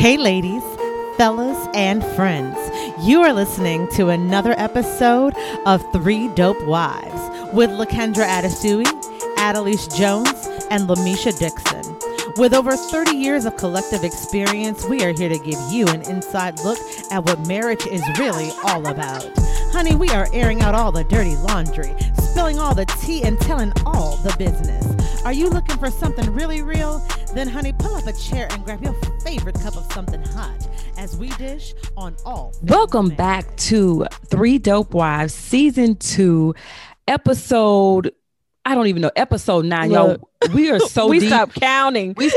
Hey ladies, fellas, and friends. You are listening to another episode of Three Dope Wives with Lakendra Atasui, Adelice Jones, and Lamisha Dixon. With over 30 years of collective experience, we are here to give you an inside look at what marriage is really all about. Honey, we are airing out all the dirty laundry, spilling all the tea, and telling all the business. Are you looking for something really real? Then, honey, pull up a chair and grab your favorite cup of something hot as we dish on all. Welcome back to Three Dope Wives, Season 2, Episode... I don't even know. Episode 9, look, y'all. We are so we deep. We stopped counting. We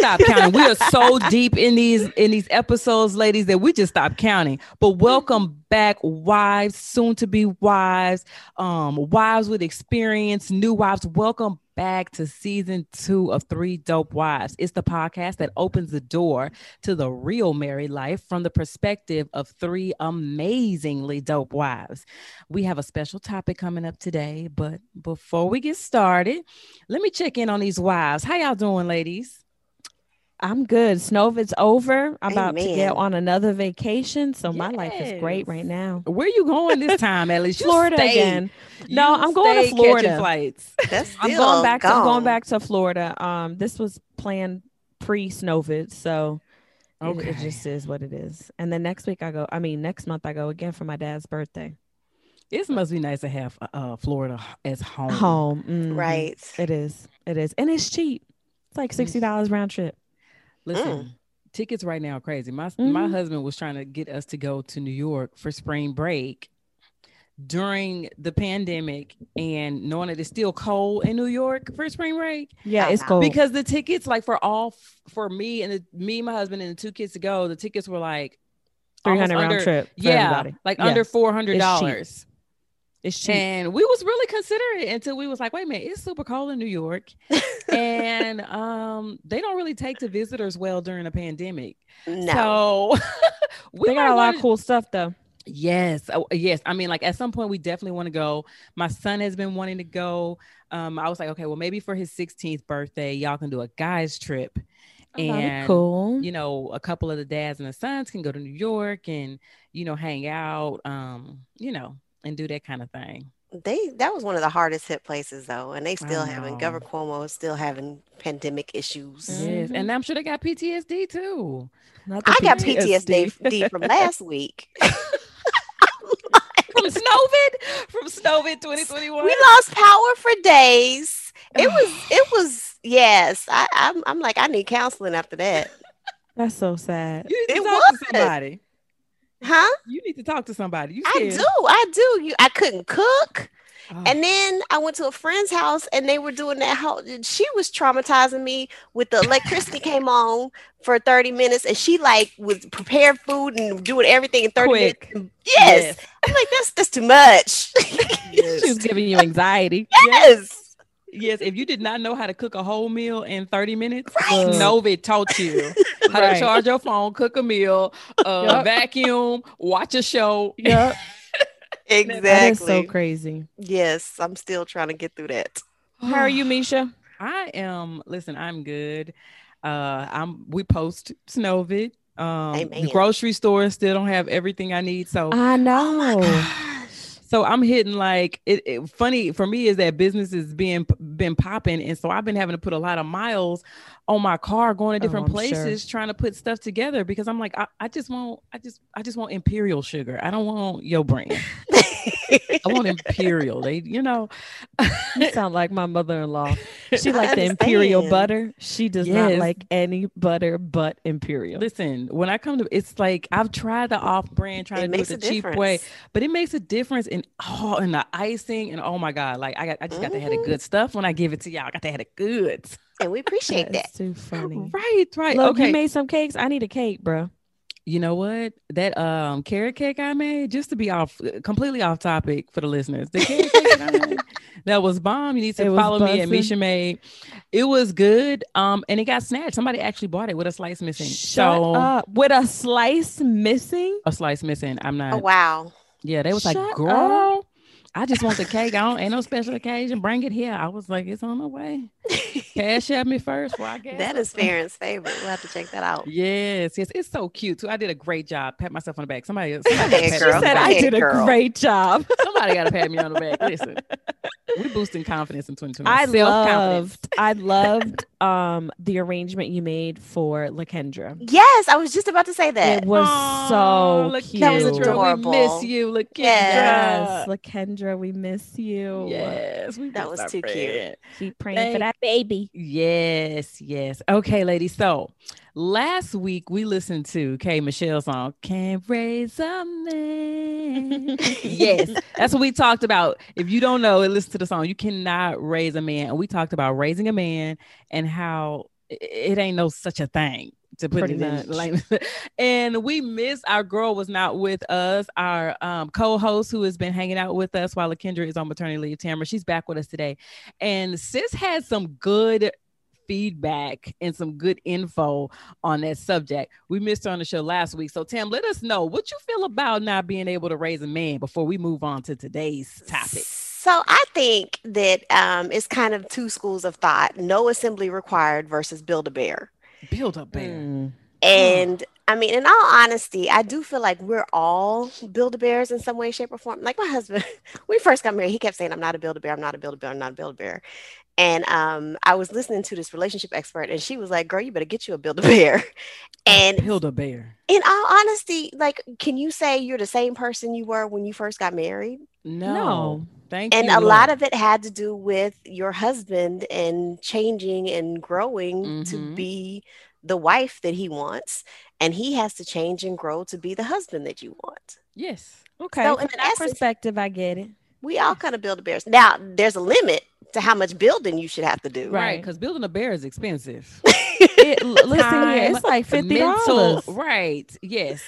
are so deep in these episodes, ladies, that we just stopped counting. But welcome back, wives, soon to be wives, wives with experience, new wives. Welcome back to Season 2 of Three Dope Wives. It's the podcast that opens the door to the real married life from the perspective of three amazingly dope wives. We have a special topic coming up today, but before we get started, let me check in on these wives. How y'all doing, ladies? I'm good. Snowvid's over. I'm about to get on another vacation, so my life is great right now. Where you going this time, at least? Florida again. No, I'm going to Florida. Flights. I'm going back to Florida. This was planned pre-Snowvid, so okay. It just is what it is. And then next month I go again for my dad's birthday. It must be nice to have Florida as home. Mm-hmm. Right. It is. And it's cheap. It's like $60 round trip. Listen, tickets right now are crazy. My husband was trying to get us to go to New York for spring break during the pandemic, and knowing that it's still cold in New York for spring break. Yeah, it's cold. Because the tickets, like my husband and the two kids to go, the tickets were like $300 round trip. Yeah, everybody. Under $400. It's cheap. And we was really considerate until we was like, wait a minute, it's super cold in New York. And they don't really take to visitors well during a pandemic. No. So they got a lot of cool stuff though. Yes. Oh, yes. I mean, at some point we definitely want to go. My son has been wanting to go. I was like, okay, well, maybe for his 16th birthday, y'all can do a guys trip. And cool. You know, a couple of the dads and the sons can go to New York and, you know, hang out, and do that kind of thing. That was one of the hardest hit places though, and they still having Governor Cuomo is still having pandemic issues. Yes, and I'm sure they got PTSD too. I got PTSD from last week. from Snowvid 2021. We lost power for days. It was yes. I'm like, I need counseling after that. That's so sad. You need to talk to somebody. Huh? You need to talk to somebody. I do. I couldn't cook. Oh. And then I went to a friend's house and they were doing that. She was traumatizing me with the electricity came on for 30 minutes and she was prepared food and doing everything in 30 minutes. Yes. I'm like, that's too much. Yes. She was giving you anxiety. Yes. Yes, if you did not know how to cook a whole meal in 30 minutes, right. Snowvid taught you how to charge your phone, cook a meal, vacuum, watch a show. Yep. Exactly. That is so crazy. Yes, I'm still trying to get through that. How are you, Misha? I'm good. We post Snowvid. The grocery store still don't have everything I need. So I know. So I'm hitting it funny for me is that business is been popping. And so I've been having to put a lot of miles on my car, going to different places, trying to put stuff together because I'm like, I just want Imperial sugar. I don't want your brand. I want Imperial. You sound like my mother-in-law. She likes the Imperial butter. She does not like any butter but Imperial. Listen, when I come to, it's like I've tried the off-brand, trying to do it the cheap way, but it makes a difference in the icing and oh my god, I just got to have the good stuff when I give it to y'all. I got to have the goods, and we appreciate that. That's too funny. Right. Look, okay. You made some cakes. I need a cake, bro. You know what? That carrot cake I made, just to be completely off topic for the listeners. The carrot cake that I made, that was bomb. You need to follow me at Misha Mae. It was good. And it got snatched. Somebody actually bought it with a slice missing. Shut up. With a slice missing? A slice missing. I'm not. Oh wow. Yeah, they was Shut like, girl. Up. I just want the cake. I don't, ain't no special occasion. Bring it here. I was like, it's on the way. Cash at me first. Well, I guess that is Farron's favorite. We'll have to check that out. Yes, yes. It's so cute too. I did a great job. Pat myself on the back. Somebody said I did a great job. Somebody got to pat me on the back. Listen, we're boosting confidence in 2020. I loved the arrangement you made for Lakendra. Yes, I was just about to say that. It was so cute. That was adorable. We miss you, Lakendra. Yes, Lakendra, we miss you. Yes, that was too cute. Keep praying for that baby. Yes, yes. Okay, ladies. So last week we listened to K. Michelle's song, Can't Raise a Man. Yes, that's what we talked about. If you don't know, listen to the song. You cannot raise a man. And we talked about raising a man and how it ain't no such a thing. To put it in like, and we missed, our girl was not with us, our co-host who has been hanging out with us while Lakendra is on maternity leave, Tamra. She's back with us today, and sis had some good feedback and some good info on that subject. We missed her on the show last week. So Tam, let us know what you feel about not being able to raise a man before we move on to today's topic. So I think that it's kind of two schools of thought. No assembly required versus Build-A-Bear. Build-A-Bear. And I mean, in all honesty, I do feel like we're all Build-A-Bears in some way, shape, or form. Like my husband, when we first got married, he kept saying, I'm not a Build-A-Bear, I'm not a Build-A-Bear, I'm not a Build-A-Bear. And I was listening to this relationship expert, and she was like, girl, you better get you a Build-A-Bear. And Build-A-Bear. In all honesty, like, can you say you're the same person you were when you first got married? No. Thank you, Lord. Lot of it had to do with your husband and changing and growing to be the wife that he wants, and he has to change and grow to be the husband that you want. Yes. Okay. So in that perspective, I get it. We all kind of Build-A-Bears. Now, there's a limit to how much building you should have to do. Right. Because building a bear is expensive. Listen, it's like $50. Right. Yes.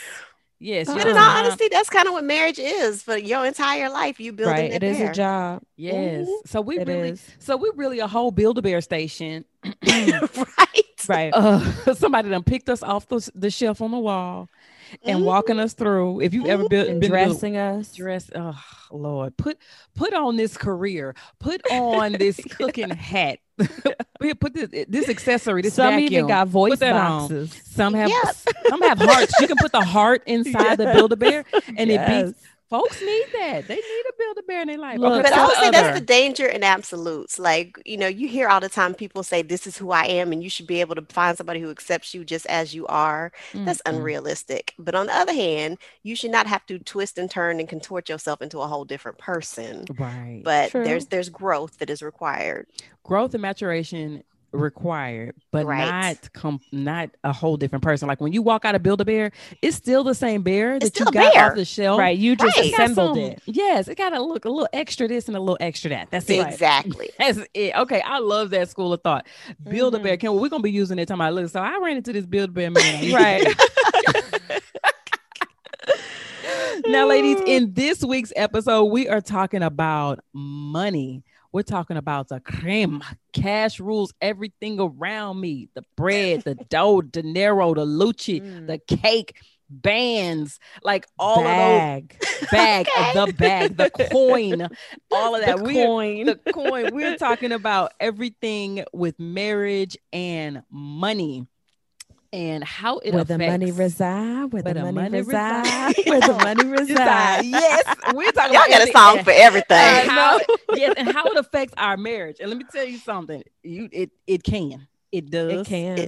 But in all honesty, that's kind of what marriage is for your entire life. You building right. It bear. Is a job. Yes. Mm-hmm. So we're really a whole Build-A-Bear station. Right. Somebody done picked us off the shelf on the wall and walking us through. If you've ever been dressing us. Oh Lord, put on this career. Put on this cooking hat. Put this accessory. This some vacuum. Even got voice boxes. On. Some have hearts. You can put the heart inside the Build-A-Bear, and it beats. Folks need that. They need to build a bear in their life. Look, but I would say that's the danger in absolutes. Like, you know, you hear all the time people say, this is who I am, and you should be able to find somebody who accepts you just as you are. That's unrealistic. But on the other hand, you should not have to twist and turn and contort yourself into a whole different person. Right. But true. There's growth that is required. Growth and maturation required, but right. not a whole different person. Like when you walk out of Build-A-Bear, it's still the same bear that you got off the shelf. Right. You just assembled it. Yes. It got to look a little extra this and a little extra that. That's it. Exactly. That's it. Okay. I love that school of thought. Build-A-Bear. We're going to be using it. So I ran into this Build-A-Bear man. Right. Now, ladies, in this week's episode, we are talking about money. We're talking about the creme. Cash rules everything around me. The bread, the dough, dinero, the lucci, the cake, bands, like all of those. Bag, the bag, the coin, all of that. The coin. We're talking about everything with marriage and money. And how it affects. Where the money resides. Yes. We're talking about y'all got a song for everything. And how it affects our marriage. And let me tell you something. It can. It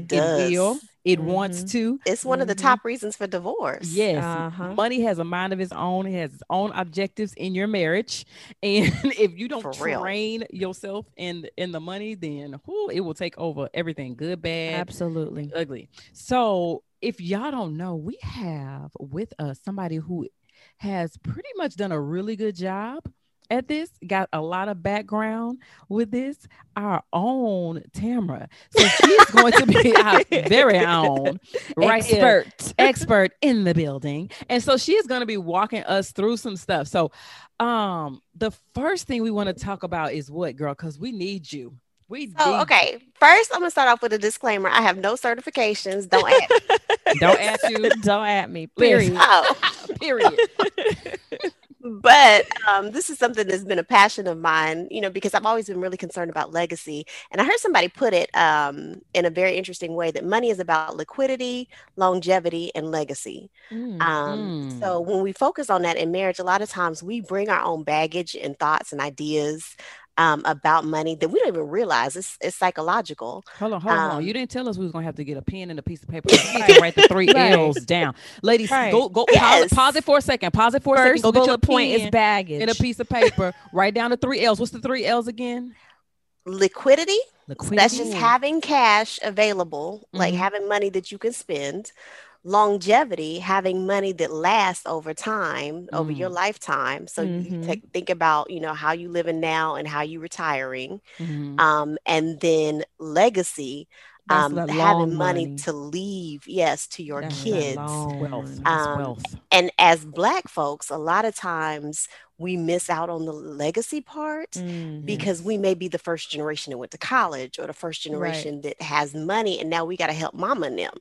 does. It wants to. It's one of the top reasons for divorce. Yes. Money has a mind of its own. It has its own objectives in your marriage. And if you don't train yourself in the money, then it will take over everything. Good, bad. Absolutely. Ugly. So if y'all don't know, we have with us somebody who has pretty much done a really good job at this, got a lot of background with this, our own Tamra. So she's going to be our very own expert in the building. And so she is going to be walking us through some stuff. So the first thing we want to talk about is what, girl? Because we need you. Okay. First, I'm going to start off with a disclaimer. I have no certifications. Don't at me. Don't at me. Period. Period. But this is something that's been a passion of mine, you know, because I've always been really concerned about legacy. And I heard somebody put it in a very interesting way, that money is about liquidity, longevity, and legacy. So when we focus on that in marriage, a lot of times we bring our own baggage and thoughts and ideas about money that we don't even realize it's psychological. Hold on. You didn't tell us we was going to have to get a pen and a piece of paper and write the three L's down. Ladies, go yes. pause it for a second. First go bullet point is baggage. And a piece of paper. Write down the three L's. What's the three L's again? Liquidity. So that's just having cash available, like having money that you can spend. Longevity, having money that lasts over time, over your lifetime. So you think about, you know, how you living now and how you retiring. And then legacy, having money to leave, to your kids. Wealth. And as Black folks, a lot of times we miss out on the legacy part because we may be the first generation that went to college, or the first generation that has money, and now we got to help mama and them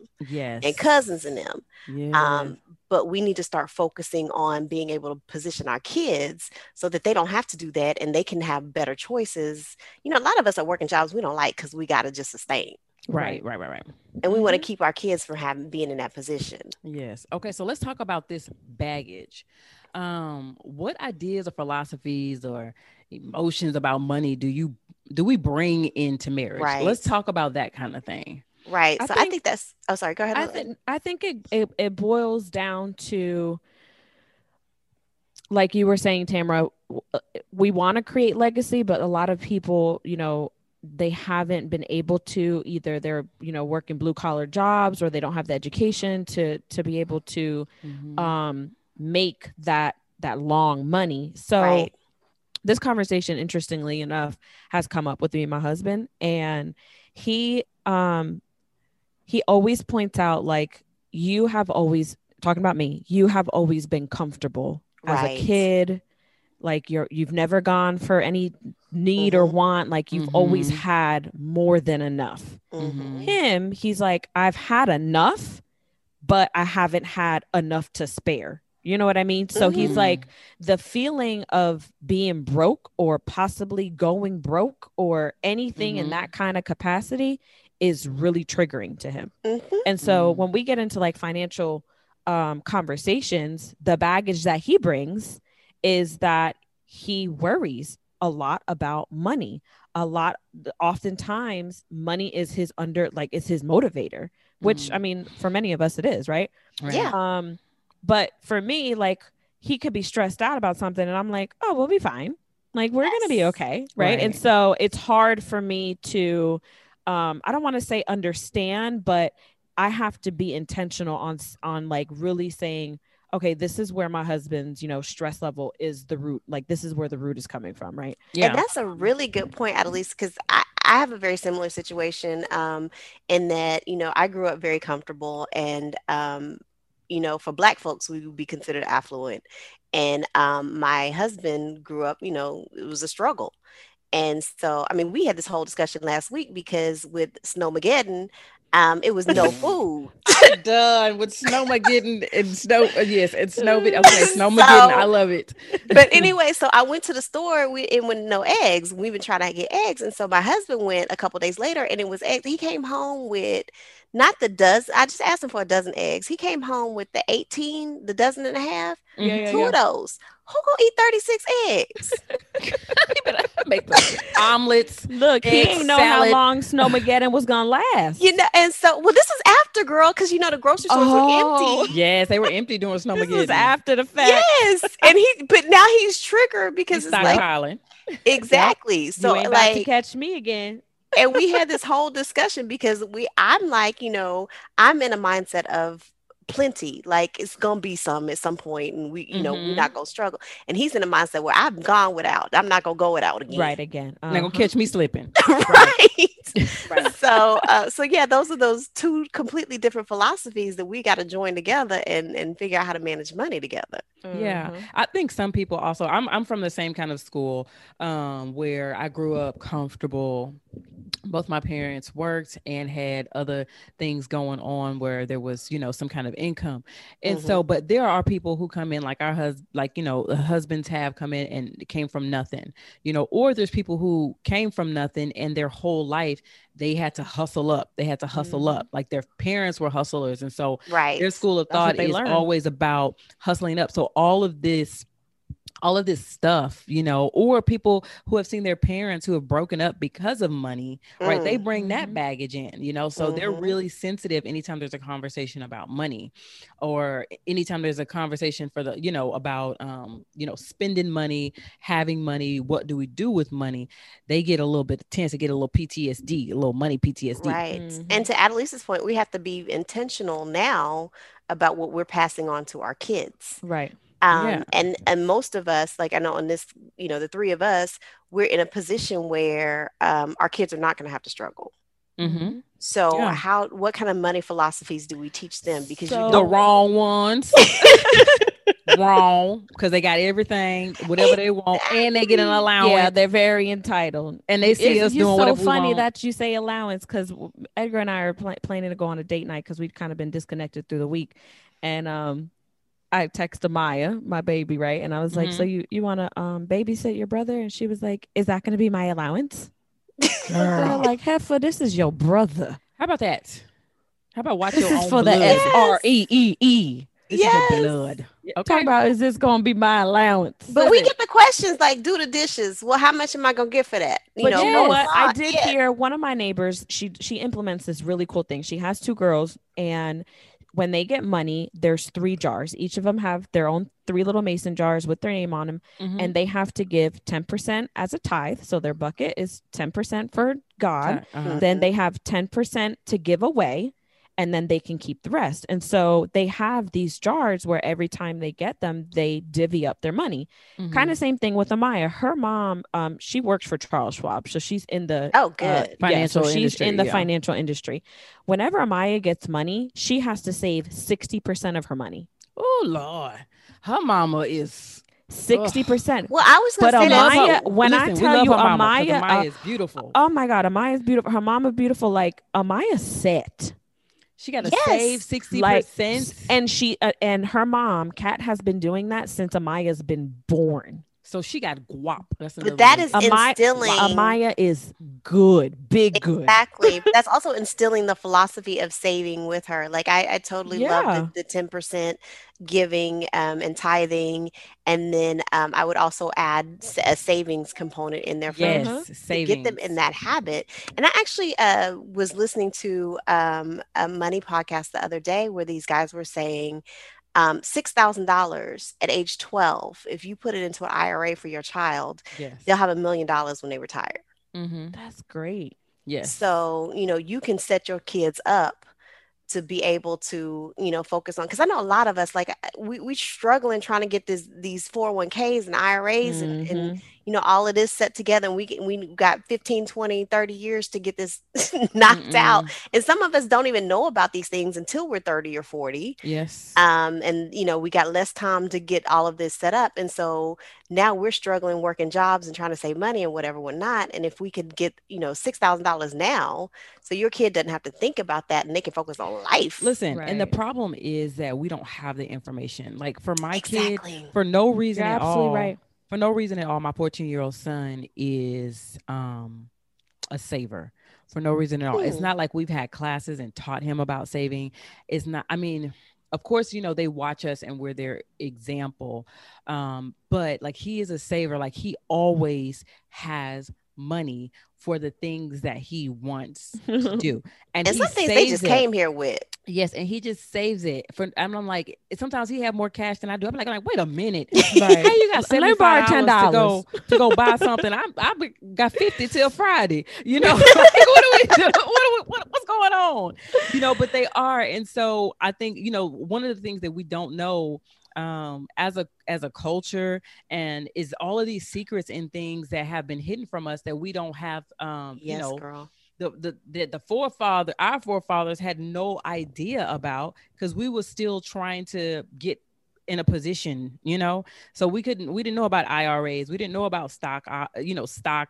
and cousins and them. But we need to start focusing on being able to position our kids so that they don't have to do that, and they can have better choices. You know, a lot of us are working jobs we don't like because we got to just sustain. Right. And we want to keep our kids from being in that position. Yes. Okay. So let's talk about this baggage. What ideas or philosophies or emotions about money do we bring into marriage? Right. Let's talk about that kind of thing. Right. I think that's, go ahead. I think it boils down to, like you were saying, Tamra, we want to create legacy, but a lot of people, you know, they haven't been able to, either they're, you know, working blue collar jobs, or they don't have the education to be able to make that long money. So this conversation, interestingly enough, has come up with me and my husband, and he always points out, like, you have always been comfortable as a kid. Like you've never gone for any need or want. Like you've always had more than enough. He's like, I've had enough, but I haven't had enough to spare. You know what I mean? So he's like, the feeling of being broke, or possibly going broke, or anything in that kind of capacity is really triggering to him. And so when we get into like financial conversations, the baggage that he brings is that he worries a lot about money. Oftentimes money is his motivator, which I mean, for many of us it is, right? Yeah. But for me, like, he could be stressed out about something and I'm like, oh, we'll be fine. Like, we're going to be okay. Right? And so it's hard for me to, I don't want to say understand, but I have to be intentional on like really saying, okay, this is where my husband's, you know, stress level is the root. Like, this is where the root is coming from, right? Yeah. And that's a really good point, Adelice, because I have a very similar situation in that, you know, I grew up very comfortable, and, you know, for Black folks, we would be considered affluent. And my husband grew up, you know, it was a struggle. And so, I mean, we had this whole discussion last week because with Snowmageddon, it was no food. I'm done with Snowmageddon and snow. Yes, and Snowvid. Okay, Snowmageddon. I love it. But anyway, so I went to the store. It was no eggs. We've been trying to get eggs, and so my husband went a couple days later, and it was eggs. He came home with not the dozen. I just asked him for a dozen eggs. He came home with the dozen and a half. Two of those. Who gonna eat 36 eggs? You better make those omelets. Look, he didn't know how long Snowmageddon was gonna last. You know, and so, well, this is after, girl, because you know the grocery stores were empty. Yes, they were empty during Snowmageddon. This was after the fact. Yes, and but now he's triggered because he's stockpiling. Like, exactly. So you ain't about to catch me again. And we had this whole discussion because I'm like, you know, I'm in a mindset of plenty, like it's gonna be some at some point, and we, you know, we're not gonna struggle. And he's in a mindset where I've gone without, I'm not gonna go without again. Right again, not gonna catch me slipping. Right. So yeah, those are those two completely different philosophies that we got to join together and figure out how to manage money together. Yeah, I think some people also. I'm from the same kind of school where I grew up comfortable. both my parents worked and had other things going on where there was, you know, some kind of income. And so, but there are people who come in like our husband, like, you know, husbands have come in and came from nothing, you know, or there's people who came from nothing and their whole life, they had to hustle up. They had to hustle up. Like their parents were hustlers. And so their school of thought is always about hustling up. So all of this stuff, you know, or people who have seen their parents who have broken up because of money, right? They bring that baggage in, you know, so they're really sensitive anytime there's a conversation about money or anytime there's a conversation for the, you know, about, you know, spending money, having money, what do we do with money? They get a little bit tense, they get a little PTSD, a little money PTSD. Right. And to Adelice's point, we have to be intentional now about what we're passing on to our kids. Right. And most of us, like I know on this, you know, the three of us, we're in a position where our kids are not going to have to struggle. So what kind of money philosophies do we teach them? Because the wrong ones, because they got everything, whatever they want, and they get an allowance. Yeah, they're very entitled, and they see us doing whatever we want. It's so funny that you say allowance, because Edgar and I are planning to go on a date night because we've kind of been disconnected through the week, and I texted Maya, my baby, right? And I was like, so you want to babysit your brother? And she was like, is that going to be my allowance? Girl. Like, heifer, this is your brother. How about that? How about watch your own blood? This is for the S-R-E-E-E. This is your blood. Okay. Talk about, is this going to be my allowance? But we get the questions like, do the dishes. Well, how much am I going to get for that? You know what? I did hear one of my neighbors, she implements this really cool thing. She has two girls, and when they get money, there's three jars. Each of them have their own three little mason jars with their name on them. And they have to give 10% as a tithe. So their bucket is 10% for God. Then they have 10% to give away, and then they can keep the rest. And so they have these jars where every time they get them, they divvy up their money. Kind of same thing with Amaya. Her mom, she works for Charles Schwab. So she's in the financial industry. Whenever Amaya gets money, she has to save 60% of her money. Oh, Lord. Her mama is 60%. Well, I was going to say Amaya, Amaya is beautiful. Oh, my God. Amaya is beautiful. Her mama beautiful. Like, Amaya set. She got to save 60%. And she and her mom, Kat, has been doing that since Amaya's been born. So she got guap. But that is instilling. Amaya is good, big good. Exactly. That's also instilling the philosophy of saving with her. Like I totally love the 10% giving and tithing. And then I would also add a savings component in there for to get them in that habit. And I actually was listening to a money podcast the other day where these guys were saying, $6,000 at age 12, if you put it into an IRA for your child, they'll have $1 million when they retire. That's great. Yes. So, you know, you can set your kids up to be able to, you know, focus on, because I know a lot of us, like we struggle in trying to get these 401ks and IRAs and you know, all of this set together, and we got 15, 20, 30 years to get this knocked out. And some of us don't even know about these things until we're 30 or 40. Yes. And, you know, we got less time to get all of this set up. And so now we're struggling working jobs and trying to save money and whatever, whatnot. And if we could get, you know, $6,000 now, so your kid doesn't have to think about that and they can focus on life. Listen, and the problem is that we don't have the information. Like for my kid, for no reason at all. Absolutely right. For no reason at all, my 14-year-old son is a saver. For no reason at all. It's not like we've had classes and taught him about saving. It's not, I mean, of course, you know, they watch us and we're their example. But like he is a saver. Like he always has money for the things that he wants to do. And some things they just came here with. Yes, and he just saves it. I'm like, sometimes he have more cash than I do. I'm like, wait a minute, like, hey, you got $75 to go buy something. I got 50 till Friday. You know, like, what's going on? You know, but they are, and so I think, you know, one of the things that we don't know as a culture and is all of these secrets and things that have been hidden from us that we don't have. You know, girl. The our forefathers had no idea about, because we were still trying to get in a position, you know? So we didn't know about IRAs. We didn't know about stocks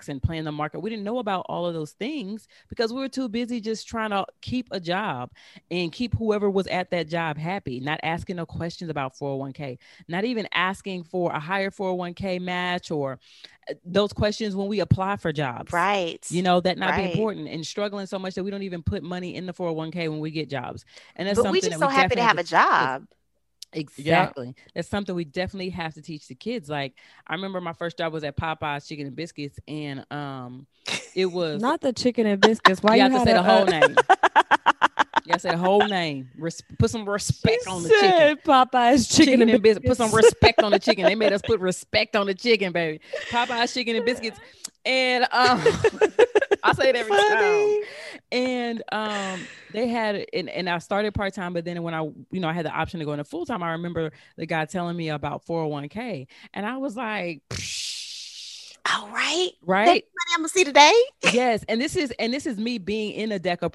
and playing the market. We didn't know about all of those things because we were too busy just trying to keep a job and keep whoever was at that job happy, not asking no questions about 401k, not even asking for a higher 401k match or those questions when we apply for jobs. Right. You know, that not be important, and struggling so much that we don't even put money in the 401k when we get jobs. And that's something that we happy to have a job. Exactly. Yeah. That's something we definitely have to teach the kids. Like, I remember my first job was at Popeye's Chicken and Biscuits, and it was not the chicken and biscuits. Why you have to say the whole name? You have to say the whole name. Put some respect on the chicken. Popeye's Chicken and Biscuits. Put some respect on the chicken. They made us put respect on the chicken, baby. Popeye's Chicken and Biscuits. And I say it every time. And they had, and I started part-time, but then when I, you know, I had the option to go into full-time, I remember the guy telling me about 401k. And I was like, all right. Right. That's the money I'm gonna see today. Yes. And this is me being in a DECA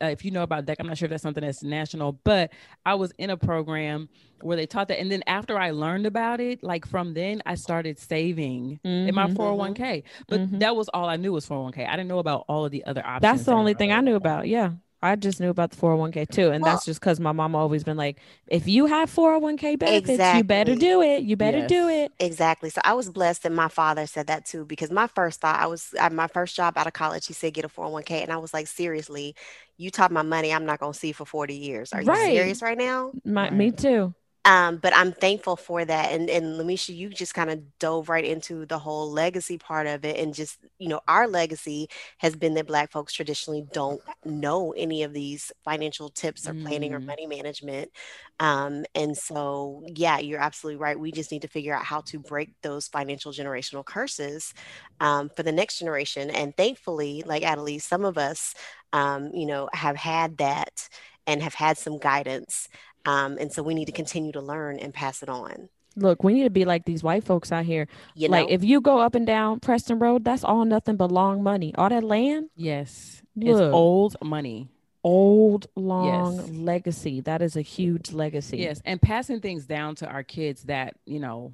if you know about DECA, I'm not sure if that's something that's national, but I was in a program where they taught that. And then after I learned about it, like from then I started saving in my 401k, but that was all I knew was 401k. I didn't know about all of the other options. That's the only thing I knew about. Yeah. I just knew about the 401k too. And that's just because my mama always been like, if you have 401k benefits, exactly. You better do it. You better do it. Exactly. So I was blessed that my father said that too, because my first thought, my first job out of college, he said, get a 401k. And I was like, seriously, you taught my money I'm not going to see for 40 years. Are you serious right now? Me too. But I'm thankful for that. And Lamisha, you just kind of dove right into the whole legacy part of it. And just, you know, our legacy has been that Black folks traditionally don't know any of these financial tips or planning or money management. And so, yeah, you're absolutely right. We just need to figure out how to break those financial generational curses for the next generation. And thankfully, like Adelice, some of us, you know, have had that and have had some guidance. And so we need to continue to learn and pass it on. Look, we need to be like these white folks out here. You know? Like if you go up and down Preston Road, that's all nothing but long money. All that land. Yes. Look, it's old money. Old, long legacy. That is a huge legacy. Yes. And passing things down to our kids that, you know,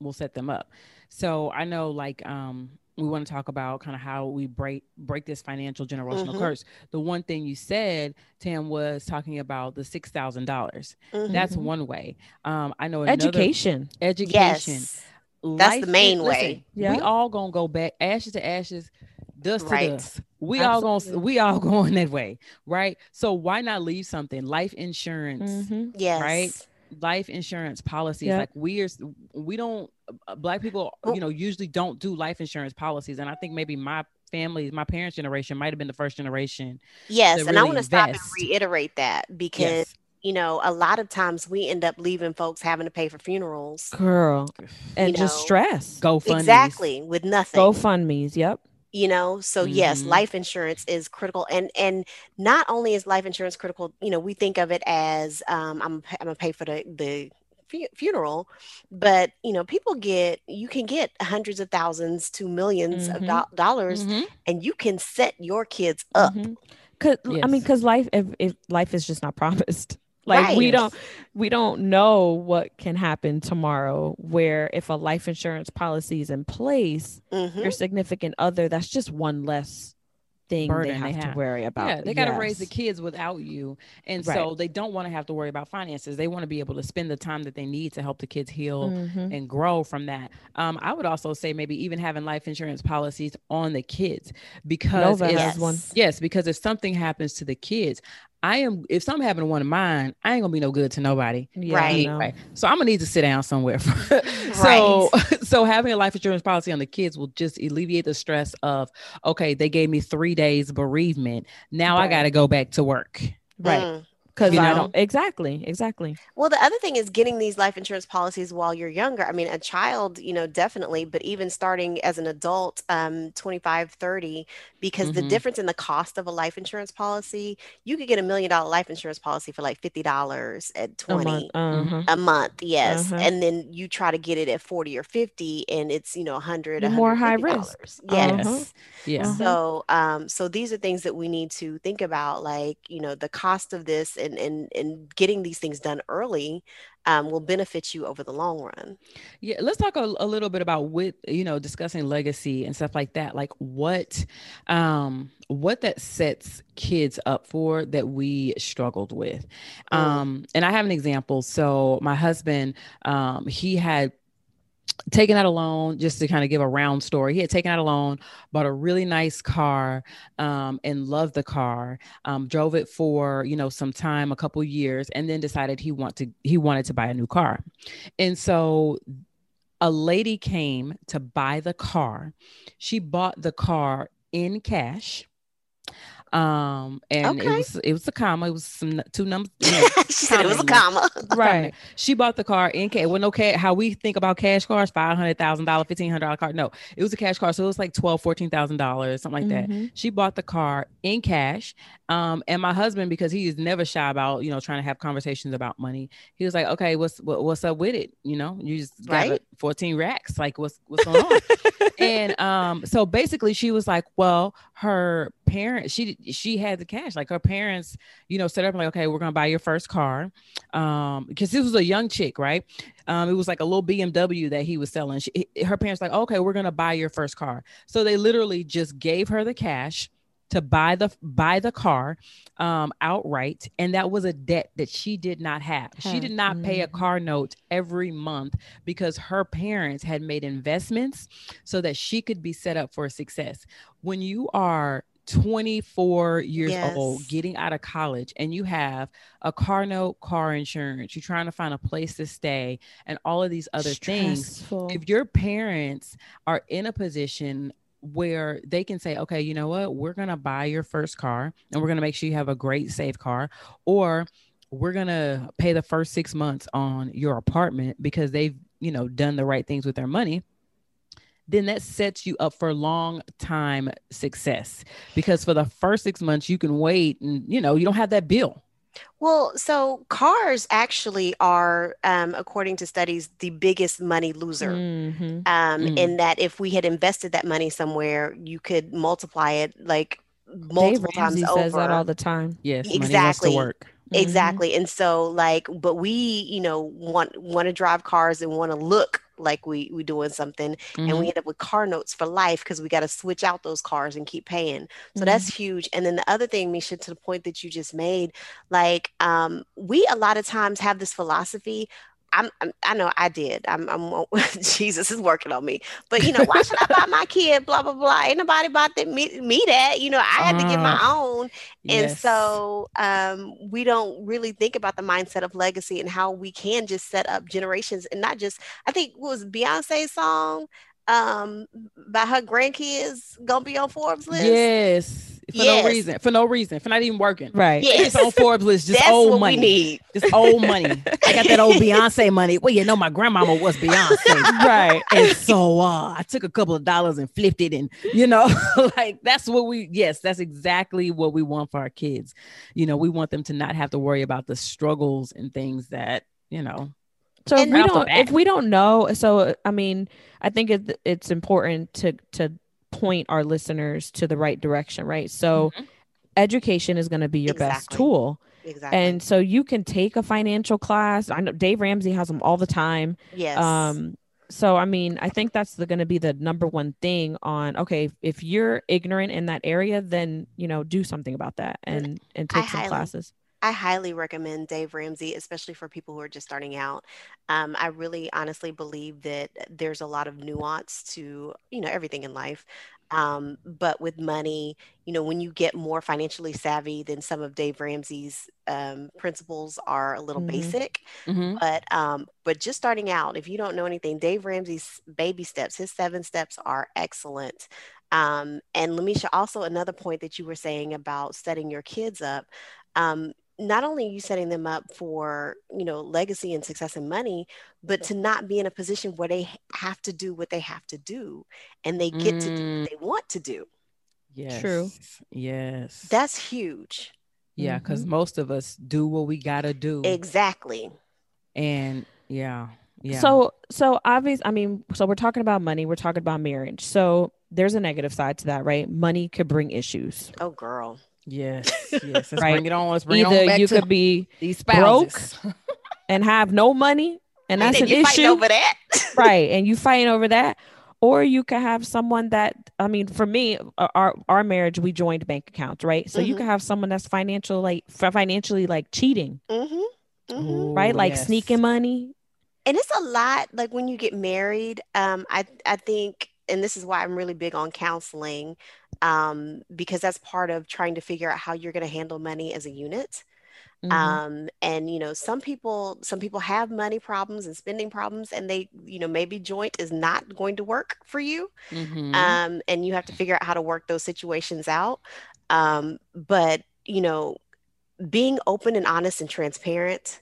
will set them up. So I know like, we want to talk about kind of how we break this financial generational curse. The one thing you said, Tam, was talking about the $6,000. That's one way. I know another, education. Yes. That's the main way. Yeah. We all gonna go back, ashes to ashes, dust to dust. We all going that way, right? So why not leave something? Life insurance, right? Life insurance policies, like we don't Black people, you know, usually don't do life insurance policies. And I think maybe my parents' generation might have been the first generation. Yes. And really I want to stop and reiterate that because, you know, a lot of times we end up leaving folks having to pay for funerals. Girl. And just stress. GoFundMe. Exactly. With nothing. GoFundMes. Yep. You know, so yes, life insurance is critical. And not only is life insurance critical, you know, we think of it as I'm going to pay for the funeral, but you know, you can get hundreds of thousands to millions of dollars, and you can set your kids up. Because life, if life is just not promised. Like we don't know what can happen tomorrow, where if a life insurance policy is in place, your significant other, that's just one less thing they have to worry about. Yeah, they got to raise the kids without you. And so they don't want to have to worry about finances. They want to be able to spend the time that they need to help the kids heal and grow from that. I would also say maybe even having life insurance policies on the kids, because Nova has one. Yes, because if something happens to the kids, if something happened to one of mine, I ain't gonna be no good to nobody. Yeah, right. So I'm gonna need to sit down somewhere. So having a life insurance policy on the kids will just alleviate the stress of, okay, they gave me 3 days bereavement. Now I gotta go back to work. Right. Because I don't. Exactly. Well, the other thing is getting these life insurance policies while you're younger. I mean, a child, you know, definitely, but even starting as an adult, 25, 30, because the difference in the cost of a life insurance policy, you could get $1 million life insurance policy for like $50 at 20 a month. Yes. And then you try to get it at 40 or 50 and it's, you know, $100, more high risk. Yes. So these are things that we need to think about, like, you know, the cost of this and getting these things done early will benefit you over the long run. Yeah. Let's talk a little bit about what, you know, discussing legacy and stuff like that. Like what that sets kids up for that we struggled with. And I have an example. So my husband, he had taken out a loan, just to kind of give a round story. He had taken out a loan, bought a really nice car, and loved the car, drove it for, you know, some time, a couple years, and then decided he wanted to buy a new car. And so a lady came to buy the car. She bought the car in cash. And okay. it was a comma. It was some two numbers. You know, she said it was a comma. Right. She bought the car in cash. Well, no cash. How we think about cash cars, $500,000, $1,500 car. No, it was a cash car. So it was like $12,000, $14,000, something like mm-hmm. that. She bought the car in cash. And my husband, because he is never shy about, you know, trying to have conversations about money. He was like, okay, what's up with it? You know, you just got right? 14 racks. Like what's going on? And, so basically she was like, well, her parents, she had the cash, like her parents, you know, set up like, okay, we're going to buy your first car. Cause this was a young chick, right? It was like a little BMW that he was selling. Her parents like, okay, we're going to buy your first car. So they literally just gave her the cash to buy the car, outright. And that was a debt that she did not have. She did not pay a car note every month because her parents had made investments so that she could be set up for success. When you are 24 years yes. old, getting out of college, and you have a car note, car insurance, you're trying to find a place to stay, and all of these other stressful things. If your parents are in a position where they can say, okay, you know what, we're going to buy your first car and we're going to make sure you have a great safe car, or we're going to pay the first 6 months on your apartment because they've, you know, done the right things with their money, then that sets you up for long time success, because for the first 6 months you can wait and, you know, you don't have that bill. Well, so cars actually are, according to studies, the biggest money loser. In that if we had invested that money somewhere, you could multiply it like multiple times over. Dave Ramsey says that all the time. Yes, exactly. Money has to work. Exactly. And so like, but we, you know, want to drive cars and want to look like we doing something, and we end up with car notes for life because we got to switch out those cars and keep paying. So that's huge. And then the other thing, Misha, to the point that you just made, like we a lot of times have this philosophy. I know I did. I'm Jesus is working on me. But you know, why should I buy my kid? Blah blah blah. Ain't nobody bought that me that. You know, I had to get my own. And so we don't really think about the mindset of legacy and how we can just set up generations, and not just. I think what was Beyonce's song by her grandkids gonna be on Forbes list. Yes. For no reason. For not even working. Right. Yes. It's on Forbes list. Just that's old what money. We need. Just old money. I got that old Beyonce money. Well, you know, my grandmama was Beyonce. Right. And so I took a couple of dollars and flipped it, and, you know, like that's what that's exactly what we want for our kids. You know, we want them to not have to worry about the struggles and things that, you know. So if we don't know. So, I mean, I think it's important to point our listeners to the right direction, right? So education is going to be your best tool. Exactly. And so you can take a financial class. I know Dave Ramsey has them all the time. Yes. So, I mean, I think that's going to be the number one thing on, okay, if you're ignorant in that area, then, you know, do something about that and take some classes. I highly recommend Dave Ramsey, especially for people who are just starting out. I really honestly believe that there's a lot of nuance to, you know, everything in life. But with money, you know, when you get more financially savvy, then some of Dave Ramsey's principles are a little basic, but just starting out, if you don't know anything, Dave Ramsey's baby steps, his 7 steps are excellent. And Lamisha, also another point that you were saying about setting your kids up, not only are you setting them up for, you know, legacy and success and money, but to not be in a position where they have to do what they have to do and they get to do what they want to do. Yes. True. Yes. That's huge. Yeah. Cause most of us do what we gotta do. Exactly. And yeah. So obviously, I mean, so we're talking about money, we're talking about marriage. So there's a negative side to that, right? Money could bring issues. Oh girl. Yes. Let's right? Bring it on. Let's bring Either it on back you to could be these spouses. Broke and have no money, and that's an issue. Fighting over that. Right, and you fighting over that. Or you could have someone that, I mean, for me, our marriage, we joined bank accounts, right? So mm-hmm. you could have someone that's financially cheating, mm-hmm. Mm-hmm. right? Like yes. sneaking money. And it's a lot, like when you get married, I think, and this is why I'm really big on counseling, because that's part of trying to figure out how you're going to handle money as a unit. Mm-hmm. And, you know, some people have money problems and spending problems, and they, you know, maybe joint is not going to work for you. Mm-hmm. And you have to figure out how to work those situations out. But, you know, being open and honest and transparent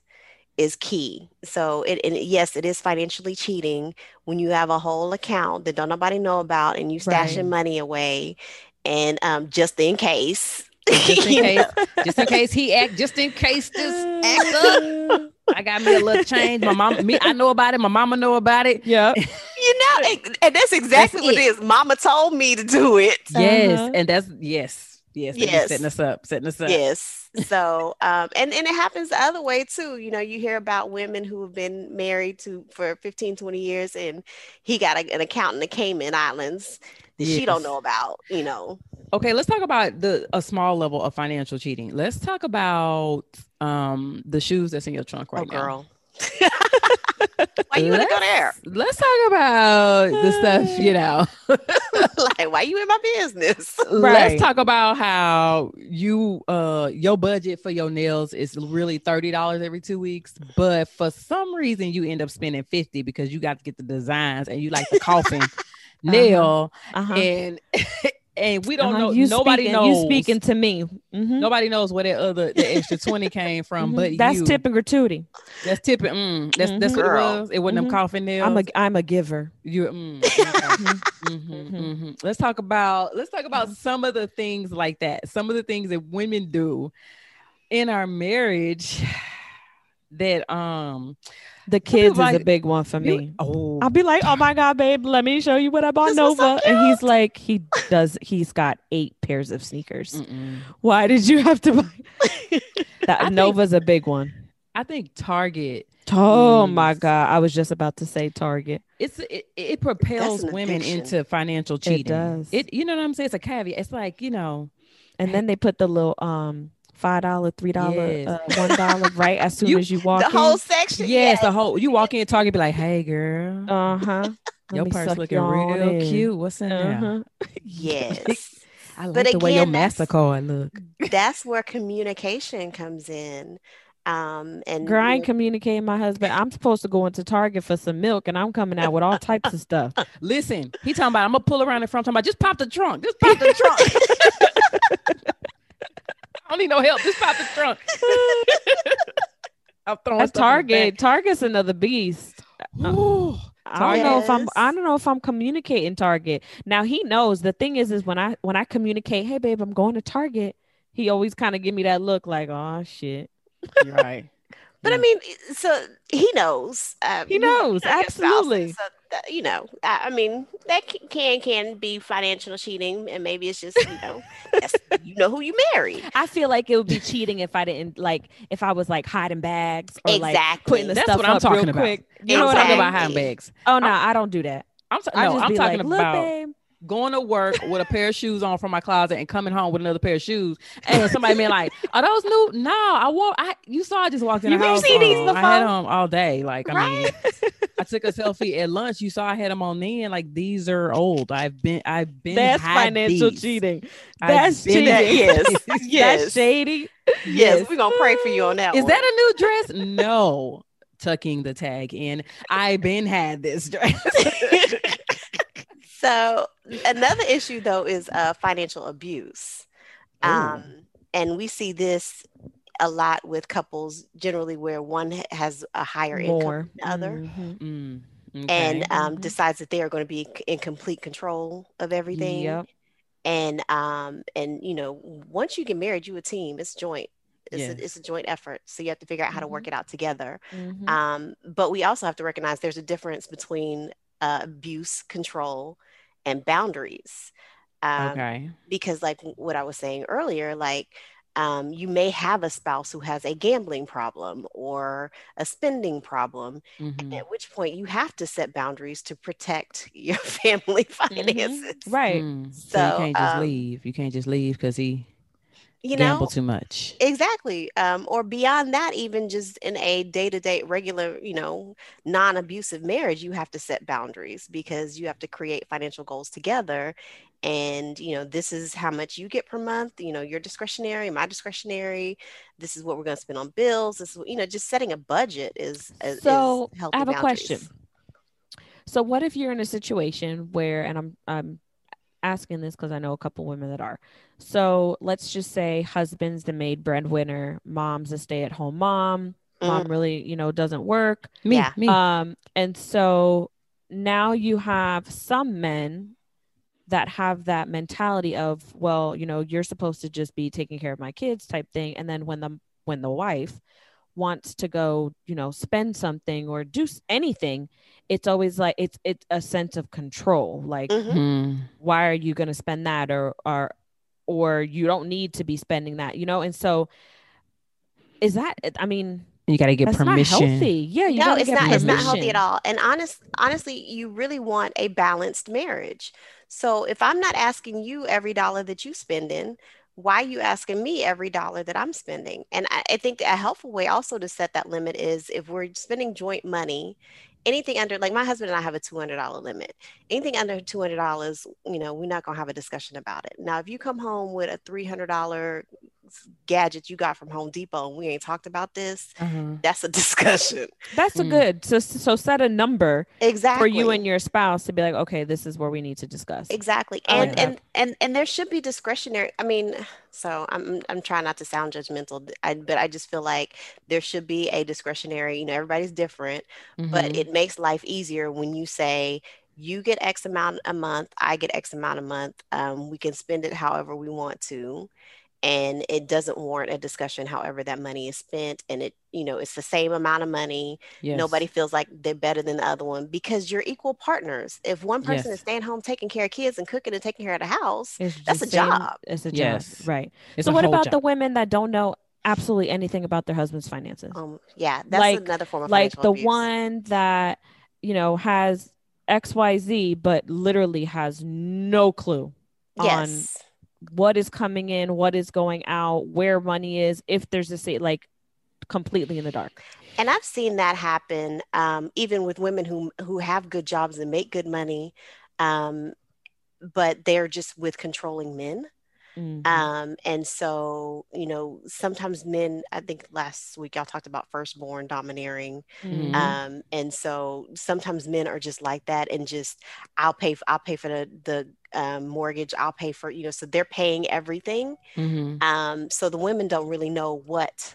is key. So it is financially cheating when you have a whole account that don't nobody know about and you stashing right. money away and, just in case this acts up, I got me a little change. I know about it. My mama know about it. Yeah, you know, and that's exactly what it is. Mama told me to do it. Yes, uh-huh. And that's yes. Setting us up. Yes. So, and it happens the other way too. You know, you hear about women who have been married for 15, 20 years, and he got an account in the Cayman Islands that yes. she don't know about. You know. Okay, let's talk about a small level of financial cheating. Let's talk about the shoes that's in your trunk right now. Oh, girl. Why you want to go there? Let's talk about the stuff, you know. Like, why you in my business? Right. Let's talk about how you your budget for your nails is really $30 every 2 weeks, but for some reason you end up spending $50 because you got to get the designs and you like the coffin nail and... And we don't know. Nobody knows. You speaking to me. Mm-hmm. Nobody knows where the extra 20 came from. Mm-hmm. But that's tip and gratuity. That's tipping. Mm, that's what it was. It wasn't them coffin nails. I'm a giver. You. Mm, okay. mm-hmm, mm-hmm. Let's talk about some of the things like that. Some of the things that women do in our marriage. That the kids is a big one for me. I'll be like, oh my god, babe, let me show you what I bought Nova, so and he's like, he's got 8 pairs of sneakers. Mm-mm. Why did you have to buy that? Nova's a big one. I think Target. Oh my god, I was just about to say Target. It propels women into financial cheating. It does. It, you know what I'm saying? It's a caveat. It's like, you know, and then they put the little $5, $3, yes. $1, right? As soon as you walk in. The whole section? Yes, the whole. You walk in Target, be like, hey, girl. Uh-huh. Your purse looking real cute. What's in there? Yes. I like the way your MasterCard look. That's where communication comes in. And girl, I ain't communicating my husband. I'm supposed to go into Target for some milk, and I'm coming out with all types of stuff. Listen, he talking about, I'm going to pull around in front. I'm talking about, just pop the trunk. Just pop the trunk. I don't need no help. Just pop the trunk. I'm throwing stuff Target. Target's another beast. I don't know if I'm communicating Target. Now he knows. The thing is when I communicate, hey babe, I'm going to Target, he always kind of give me that look like, oh shit. You're right. But yeah. I mean, so he knows. He knows, absolutely. Spouses, you know, I mean, that can be financial cheating, and maybe it's just, you know, you know who you marry. I feel like it would be cheating if I didn't if I was like hiding bags or exactly. like putting the that's stuff what up I'm real about. Quick. You exactly. know what I'm talking about hiding bags. Oh no, I don't do that. I'm talking about going to work with a pair of shoes on from my closet and coming home with another pair of shoes, and somebody being like, "Are those new?" No, you saw I just walked in the house. You seen these before? I had them all day. Like, right? I mean, I took a selfie at lunch. You saw I had them on then. Like, these are old. I've been. That's financial cheating. That's cheating. Yes. That's shady. Yes. We're gonna pray for you on that. Is that a new dress? No. Tucking the tag in. I've been had this dress. So another issue, though, is financial abuse. And we see this a lot with couples generally where one has a higher income than the other and decides that they are going to be in complete control of everything. Yep. And, you know, once you get married, you a team. It's joint. It's a joint effort. So you have to figure out how to work it out together. Mm-hmm. But we also have to recognize there's a difference between abuse, control, and boundaries. Okay. Because like what I was saying earlier, like you may have a spouse who has a gambling problem or a spending problem, and at which point you have to set boundaries to protect your family finances. Right. So you can't just leave. You can't just leave because he gamble too much. Exactly. Or beyond that, even just in a day-to-day regular, non-abusive marriage, you have to set boundaries because you have to create financial goals together. And, this is how much you get per month, you're discretionary, my discretionary, this is what we're going to spend on bills. This is, just setting a budget is so healthy. I have a question. So what if you're in a situation where, and I'm asking this because I know a couple women that are, so let's just say husband's the maid breadwinner, mom's a stay-at-home mom, mom really, doesn't work. Me. And so now you have some men that have that mentality of, well, you're supposed to just be taking care of my kids type thing. And then when the wife wants to go, spend something or do anything, it's always like, it's a sense of control. Like, why are you going to spend that? Or you don't need to be spending that, And so is that, you got to get permission. Not healthy. Yeah, you gotta get permission. It's not healthy at all. And honestly, you really want a balanced marriage. So if I'm not asking you every dollar that you spend in, why are you asking me every dollar that I'm spending? And I think a helpful way also to set that limit is if we're spending joint money, anything under, like my husband and I have a $200 limit. Anything under $200, we're not going to have a discussion about it. Now, if you come home with a $300 gadget you got from Home Depot and we ain't talked about this, that's a discussion. That's a good, so set a number exactly for you and your spouse to be like, okay, this is where we need to discuss. Exactly. And like and there should be discretionary. So I'm trying not to sound judgmental, but I just feel like there should be a discretionary, everybody's different, but it makes life easier when you say, you get X amount a month, I get X amount a month. We can spend it however we want to. And it doesn't warrant a discussion, however that money is spent. And it, it's the same amount of money. Yes. Nobody feels like they're better than the other one because you're equal partners. If one person is staying home, taking care of kids and cooking and taking care of the house, that's a job. It's a job. Yes. Right. So what about the women that don't know absolutely anything about their husband's finances? That's like, another form of financial abuse. Like the one that, has XYZ, but literally has no clue on what is coming in, what is going out, where money is, if there's a say, like completely in the dark. And I've seen that happen even with women who have good jobs and make good money, but they're just with controlling men. And so, sometimes men, I think last week y'all talked about firstborn domineering. And so sometimes men are just like that and just, I'll pay for the mortgage. I'll pay for, so they're paying everything. So the women don't really know what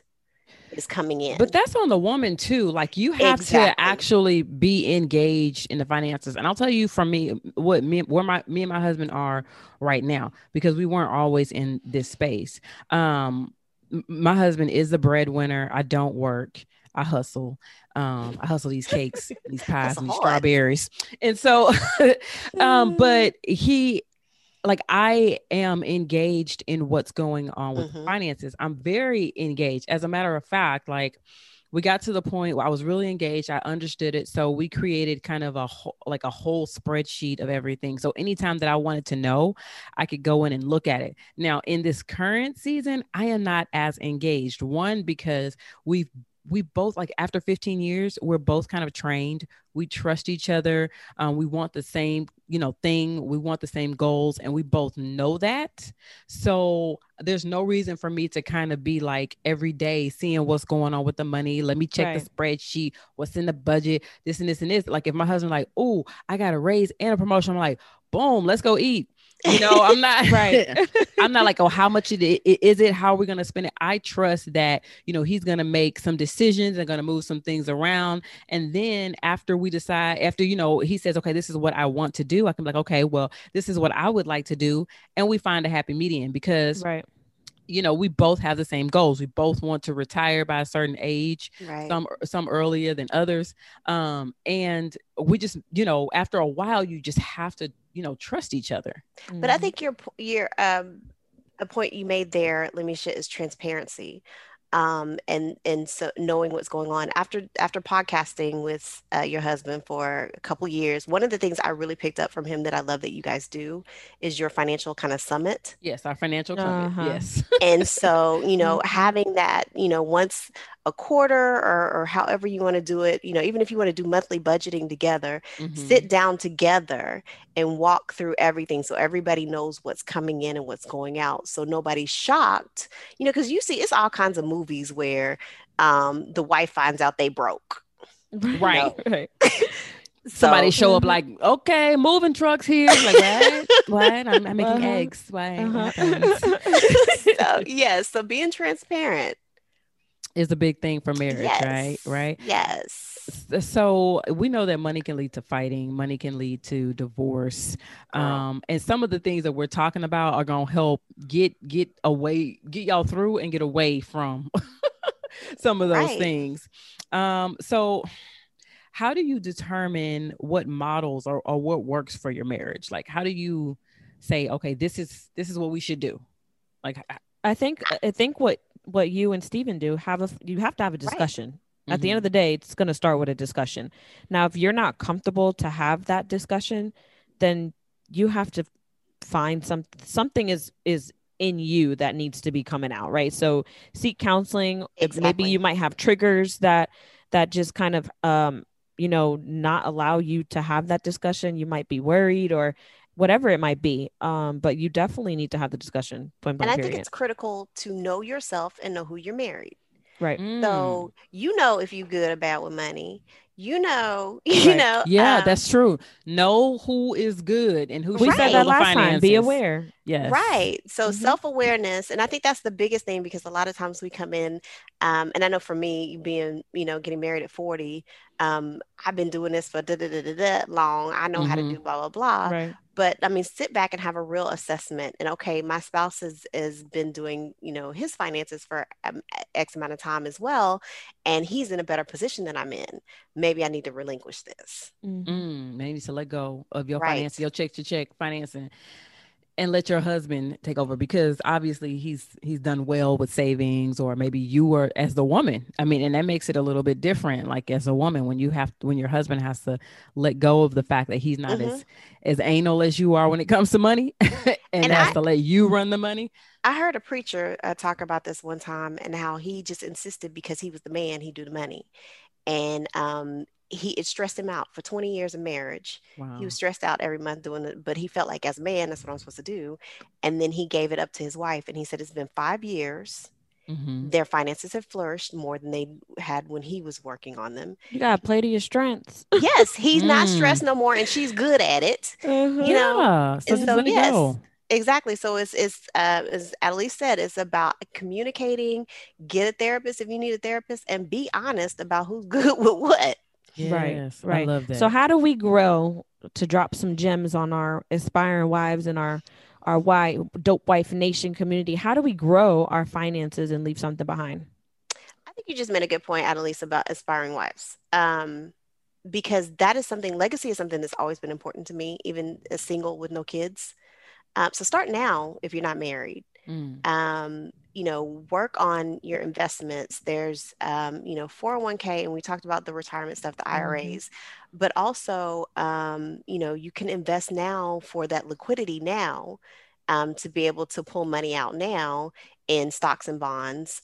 is coming in. But that's on the woman too. Like you have to actually be engaged in the finances. And I'll tell you from me what me and my husband are right now, because we weren't always in this space. My husband is the breadwinner. I don't work. I hustle. I hustle these cakes, these pies, and strawberries. And so, but he, like I am engaged in what's going on with finances. I'm very engaged. As a matter of fact, like we got to the point where I was really engaged. I understood it. So we created kind of a whole spreadsheet of everything. So anytime that I wanted to know, I could go in and look at it. Now in this current season, I am not as engaged. One, because we both, like after 15 years, we're both kind of trained. We trust each other. We want the same, thing. We want the same goals, and we both know that. So there's no reason for me to kind of be like every day seeing what's going on with the money. Let me check the spreadsheet, what's in the budget, this and this and this. Like if my husband like, oh, I got a raise and a promotion, I'm like, boom, let's go eat. I'm not I'm not like, oh, how much is it? How are we going to spend it? I trust that, he's going to make some decisions and going to move some things around. And then after we decide, after, he says, okay, this is what I want to do, I can be like, okay, well, this is what I would like to do. And we find a happy median because we both have the same goals. We both want to retire by a certain age, some earlier than others. And we just, after a while, you just have to you know, trust each other. But I think a point you made there, Lamisha, is transparency. And so knowing what's going on after podcasting with your husband for a couple years, one of the things I really picked up from him that I love that you guys do is your financial kind of summit. Yes. Our financial summit. Yes. And so, you know, having that, you know, once a quarter or however you want to do it, you know, even if you want to do monthly budgeting together, sit down together and walk through everything. So everybody knows what's coming in and what's going out. So nobody's shocked, you know, because you see, it's all kinds of movies where the wife finds out they broke. Right. You know? Right. Somebody show up like, okay, moving trucks here. Like, what? What? I'm making eggs. Why? So being transparent is a big thing for marriage, right? Yes. So we know that money can lead to fighting, money can lead to divorce. And some of the things that we're talking about are going to help get y'all through and get away from some of those things. So how do you determine what models or what works for your marriage? Like, how do you say, okay, this is what we should do? Like, I think what you and Steven do, you have to have a discussion. At the end of the day, it's going to start with a discussion. Now, if you're not comfortable to have that discussion, then you have to find something is in you that needs to be coming out, right? So seek counseling. Exactly. Maybe you might have triggers that just kind of, you know, not allow you to have that discussion. You might be worried or whatever it might be. But you definitely need to have the discussion. Point, I think it's critical to know yourself and know who you're married. Right. So, you know, if you good or bad with money, you know. Yeah, that's true. Know who is good and who. We said that last time. Be aware. Yes. Right. So self-awareness. And I think that's the biggest thing, because a lot of times we come in, and I know for me, being, you know, getting married at 40, I've been doing this for long. I know how to do blah, blah, blah. Right. But I mean, sit back and have a real assessment. And okay, my spouse has been doing, you know, his finances for X amount of time as well. And he's in a better position than I'm in. Maybe I need to relinquish this. Maybe to let go of your finance, your check to check financing, and let your husband take over, because obviously he's done well with savings, or maybe you were as the woman. I mean, and that makes it a little bit different. Like as a woman, when your husband has to let go of the fact that he's not as anal as you are when it comes to money and has to let you run the money. I heard a preacher talk about this one time, and how he just insisted because he was the man, he do the money. And, it stressed him out for 20 years of marriage. Wow. He was stressed out every month doing it, but he felt like, as a man, that's what I'm supposed to do. And then he gave it up to his wife. And he said, it's been 5 years. Their finances have flourished more than they had when he was working on them. You got to play to your strengths. Yes. He's not stressed no more. And she's good at it. You know? So, and so yes. Exactly. So it's as Adelice said, it's about communicating, get a therapist if you need a therapist, and be honest about who's good with what. Yes, right. I love that. So how do we grow to drop some gems on our aspiring wives and our Dope Wife Nation community? How do we grow our finances and leave something behind? I think you just made a good point, Adelice, about aspiring wives. Because that is something, legacy is something that's always been important to me, even as single with no kids. So start now if you're not married. You know, work on your investments. There's, you know, 401k, and we talked about the retirement stuff, the IRAs, but also, you know, you can invest now for that liquidity now, to be able to pull money out now in stocks and bonds,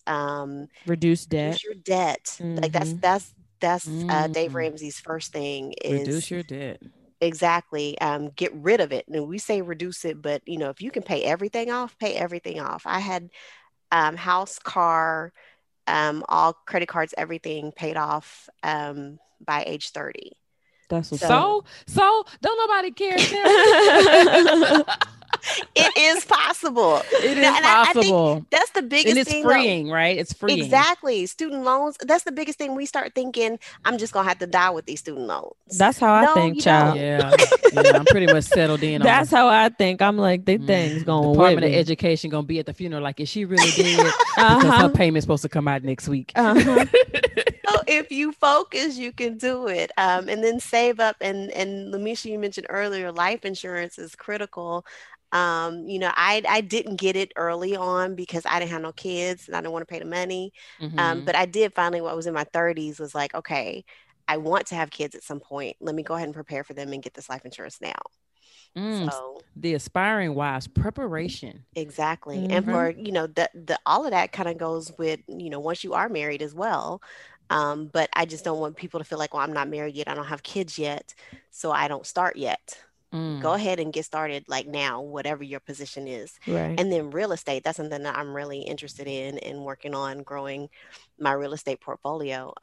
reduce your debt. Like that's Dave Ramsey's first thing is reduce your debt. Exactly. Get rid of it. And we say reduce it, but you know, if you can pay everything off, pay everything off. I had, house, car, all credit cards, everything paid off by age 30. That's what's so. So don't nobody care. It is possible. It is possible. I think that's the biggest thing. And it's freeing, right? It's freeing. Exactly. Student loans. That's the biggest thing. We start thinking, I'm just going to have to die with these student loans. That's how I think, child. Yeah. Yeah. I'm pretty much settled in. That's how I think. I'm like, the thing's going with me. Department of Education going to be at the funeral like, is she really dead? Because her payment's supposed to come out next week. So if you focus, you can do it. And then save up. And Lamisha, you mentioned earlier, life insurance is critical. I didn't get it early on because I didn't have no kids and I didn't want to pay the money. Mm-hmm. But I did finally, when I was in my 30s, was like, okay, I want to have kids at some point. Let me go ahead and prepare for them and get this life insurance now. So the aspiring wives preparation. Exactly. Mm-hmm. And for, all of that kind of goes with, once you are married as well. But I just don't want people to feel like, well, I'm not married yet. I don't have kids yet. So I don't start yet. Go ahead and get started like now, whatever your position is. Right. And then real estate, that's something that I'm really interested in and working on growing my real estate portfolio.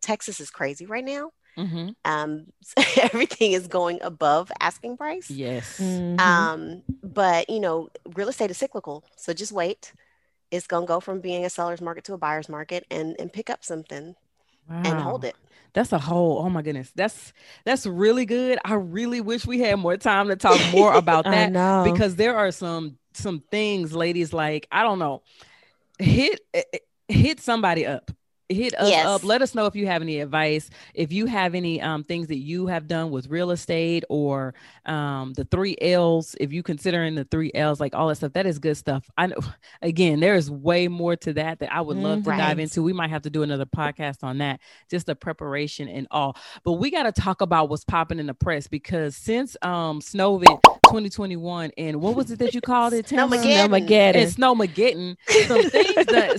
Texas is crazy right now. Mm-hmm. So everything is going above asking price. Yes. Mm-hmm. But, real estate is cyclical. So just wait. It's going to go from being a seller's market to a buyer's market and pick up something. Wow. And hold it. That's a whole, oh my goodness. That's really good. I really wish we had more time to talk more about that. I know. Because there are some things, ladies, like, I don't know, hit somebody up. Hit us up. Let us know if you have any advice, if you have any things that you have done with real estate or the 3 L's, if you considering the 3 L's, like all that stuff. That is good stuff. I know, again, there is way more to that I would love to dive into. We might have to do another podcast on that, just the preparation and all. But we got to talk about what's popping in the press, because since Snowvid 2021 and what was it that you called it? Snowmageddon.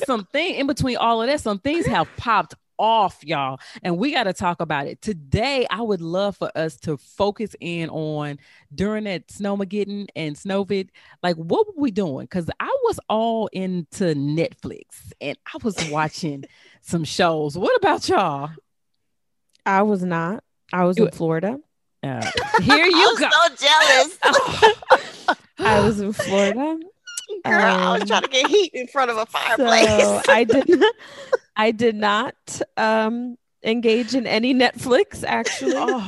Some things in between all of that, some things have popped off, y'all, and we got to talk about it today. I would love for us to focus in on during that Snowmageddon and Snowvid, like what were we doing? Because I was all into Netflix and I was watching some shows. What about y'all? I was not. I was in Florida. Here you go. I'm so jealous. I was in Florida. Girl, I was trying to get heat in front of a fireplace. So I did not engage in any Netflix, actually.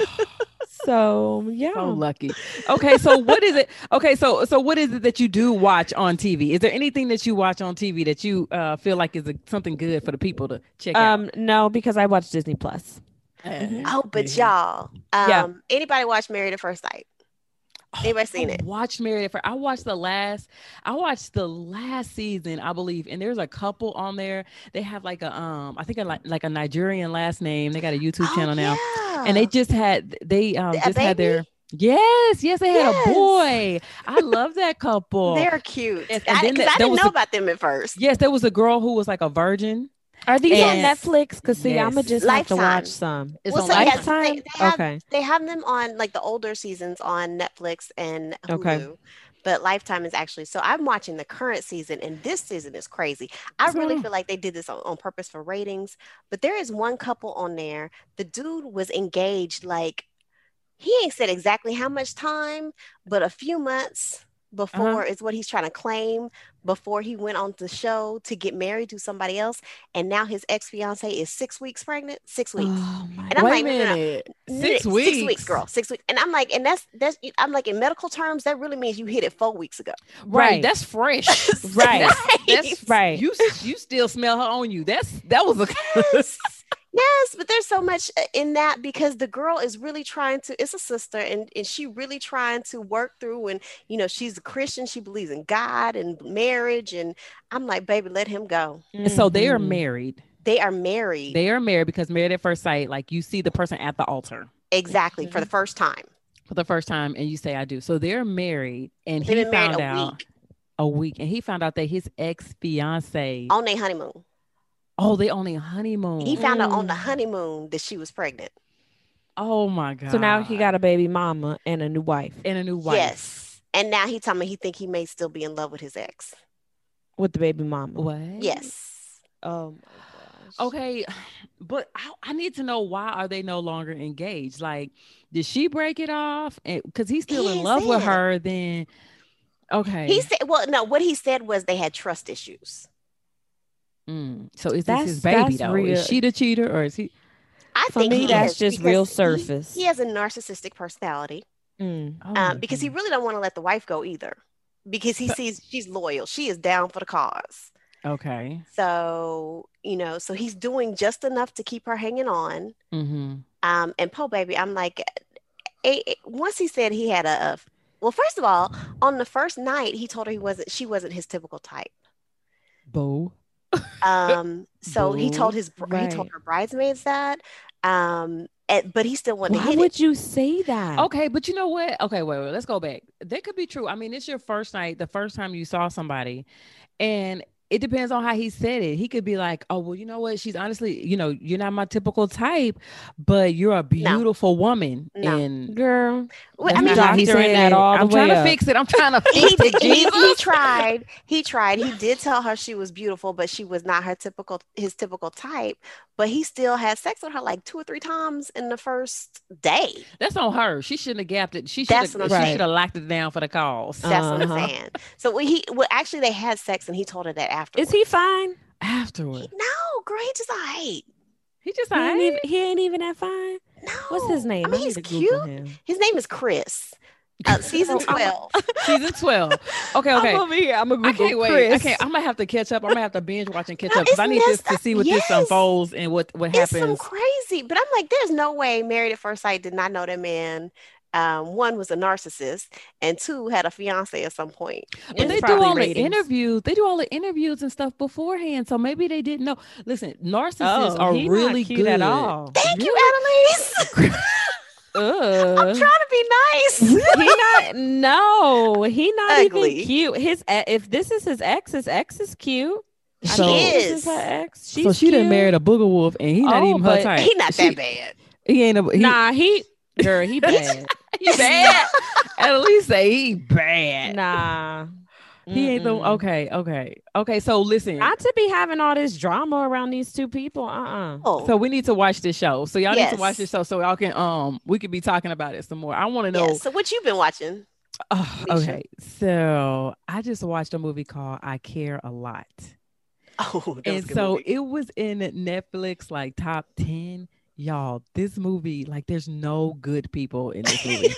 So yeah, so lucky. Okay, so what is it? Okay, so what is it that you do watch on TV? Is there anything that you watch on TV that you feel like is something good for the people to check out? No, because I watch Disney Plus. Oh, but y'all, anybody watch Married at First Sight? Anybody seen it? Watch Married at First. I watched the last season, I believe, and there's a couple on there. They have like a I think like a Nigerian last name. They got a YouTube channel now, and they just had their. Yes, they had a boy. I love that couple. They're cute. I didn't know about them at first. Yes, there was a girl who was like a virgin. Are these on Netflix? Because I'ma just Lifetime. Have to watch some. It's on Lifetime. They have them on like the older seasons on Netflix and Hulu. Okay. But Lifetime is actually, so I'm watching the current season, and this season is crazy. I really feel like they did this on purpose for ratings. But there is one couple on there. The dude was engaged, like he ain't said exactly how much time, but a few months before is what he's trying to claim, before he went on the show to get married to somebody else. And now his ex-fiance is 6 weeks pregnant. 6 weeks. Oh, and I'm like, no. 6 weeks. 6 weeks, girl. 6 weeks. And I'm like, and that's I'm like, in medical terms, that really means you hit it 4 weeks ago. Right. That's fresh. Right. That's right. You still smell her on you. That was Yes, but there's so much in that, because the girl is really trying to, it's a sister, and she really trying to work through, and, she's a Christian, she believes in God and marriage, and I'm like, baby, let him go. Mm-hmm. So they are married. They are married because Married at First Sight, like you see the person at the altar. Exactly, for the first time, and you say, I do. So they're married, and he found out a week, and he found out that his ex-fiance. On their honeymoon. Oh, they on their honeymoon. He found out on the honeymoon that she was pregnant. Oh my God. So now he got a baby mama and a new wife. Yes. And now he told me he think he may still be in love with his ex. With the baby mama. What? Yes. Oh my gosh. Okay. But I need to know, why are they no longer engaged? Like, did she break it off? Because he's still in love with her then. Okay. He said, well, no, what he said was they had trust issues. So is this his baby though? Real. Is she the cheater or is he? I think he that's just real surface. He has a narcissistic personality because he really don't want to let the wife go either because he sees she's loyal. She is down for the cause. Okay. So, you know, so he's doing just enough to keep her hanging on. Mm-hmm. And Poe Baby, I'm like, once he said he had a, well, first of all, on the first night, he told her she wasn't his typical type. Boo. So Boo. He told he told her bridesmaids that, but he still wanted to hit it. Why would you say that? Okay, but you know what? Okay, wait, let's go back. That could be true. I mean, it's your first night, the first time you saw somebody, and it depends on how he said it. He could be like, oh, well, you know what? She's honestly, you know, you're not my typical type, but you're a beautiful woman. No. And girl, well, I mean, he said that all I'm trying to fix it. I'm trying to fix it. He tried. He did tell her she was beautiful, but she was not his typical type. But he still had sex with her like 2 or 3 times in the first day. That's on her. She shouldn't have gapped it. She should have locked it down for the cause. That's what I'm saying. So actually they had sex and he told her that afterwards. Is he fine? Afterwards. No, girl, he just all right. He ain't even that fine. No. What's his name? I mean, he's cute. His name is Chris. Season 12. Season 12. Okay. I'm over here. I'm going to Google Chris. I'm going to have to catch up. I'm going to have to binge watch and catch up because I need this to see what this unfolds and what happens. It's some crazy. But I'm like, there's no way Married at First Sight did not know that man. One was a narcissist and 2 had a fiance at some point. But they do all the interviews. They do all the interviews and stuff beforehand. So maybe they didn't know. Listen, narcissists are really good at all. Thank you, Adelice. I'm trying to be nice. He not ugly. Even cute. If this is his ex is cute. This is her ex. She's so she done married a booger wolf and he not even her type. He not that bad. He ain't a. Girl, he bad. He bad. Adelice say he bad. Nah. He ain't the okay. So listen, not to be having all this drama around these 2 people. So we need to watch this show. So y'all need to watch this show so y'all can we could be talking about it some more. I want to know. Yes. So what you've been watching? Okay. So I just watched a movie called I Care a Lot. Oh, and so movie. It was in Netflix like top 10. Y'all, this movie, like, there's no good people in this movie.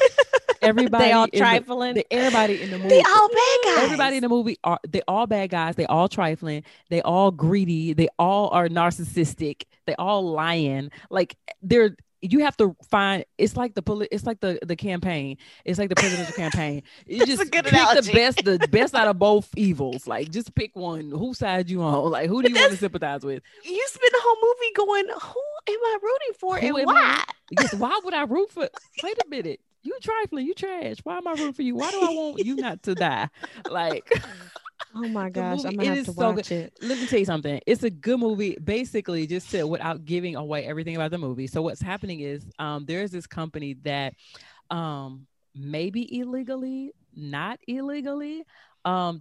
Everybody, they all trifling. Everybody in the movie, they all bad guys. Everybody in the movie are they all bad guys? They all trifling. They all greedy. They all are narcissistic. They all lying. Like they're. You have to find. It's like the campaign. It's like the presidential campaign. You just pick analogy. the best out of both evils. Like just pick one. Whose side you on? Like who do you want to sympathize with? You spend the whole movie going, who am I rooting for and why? Yes, why would I root for? Wait a minute. You trifling. You trash. Why am I rooting for you? Why do I want you not to die? Like. Oh my gosh, I'm gonna have to watch it. Let me tell you something. It's a good movie, basically, just without giving away everything about the movie. So what's happening is there's this company that maybe illegally, not illegally,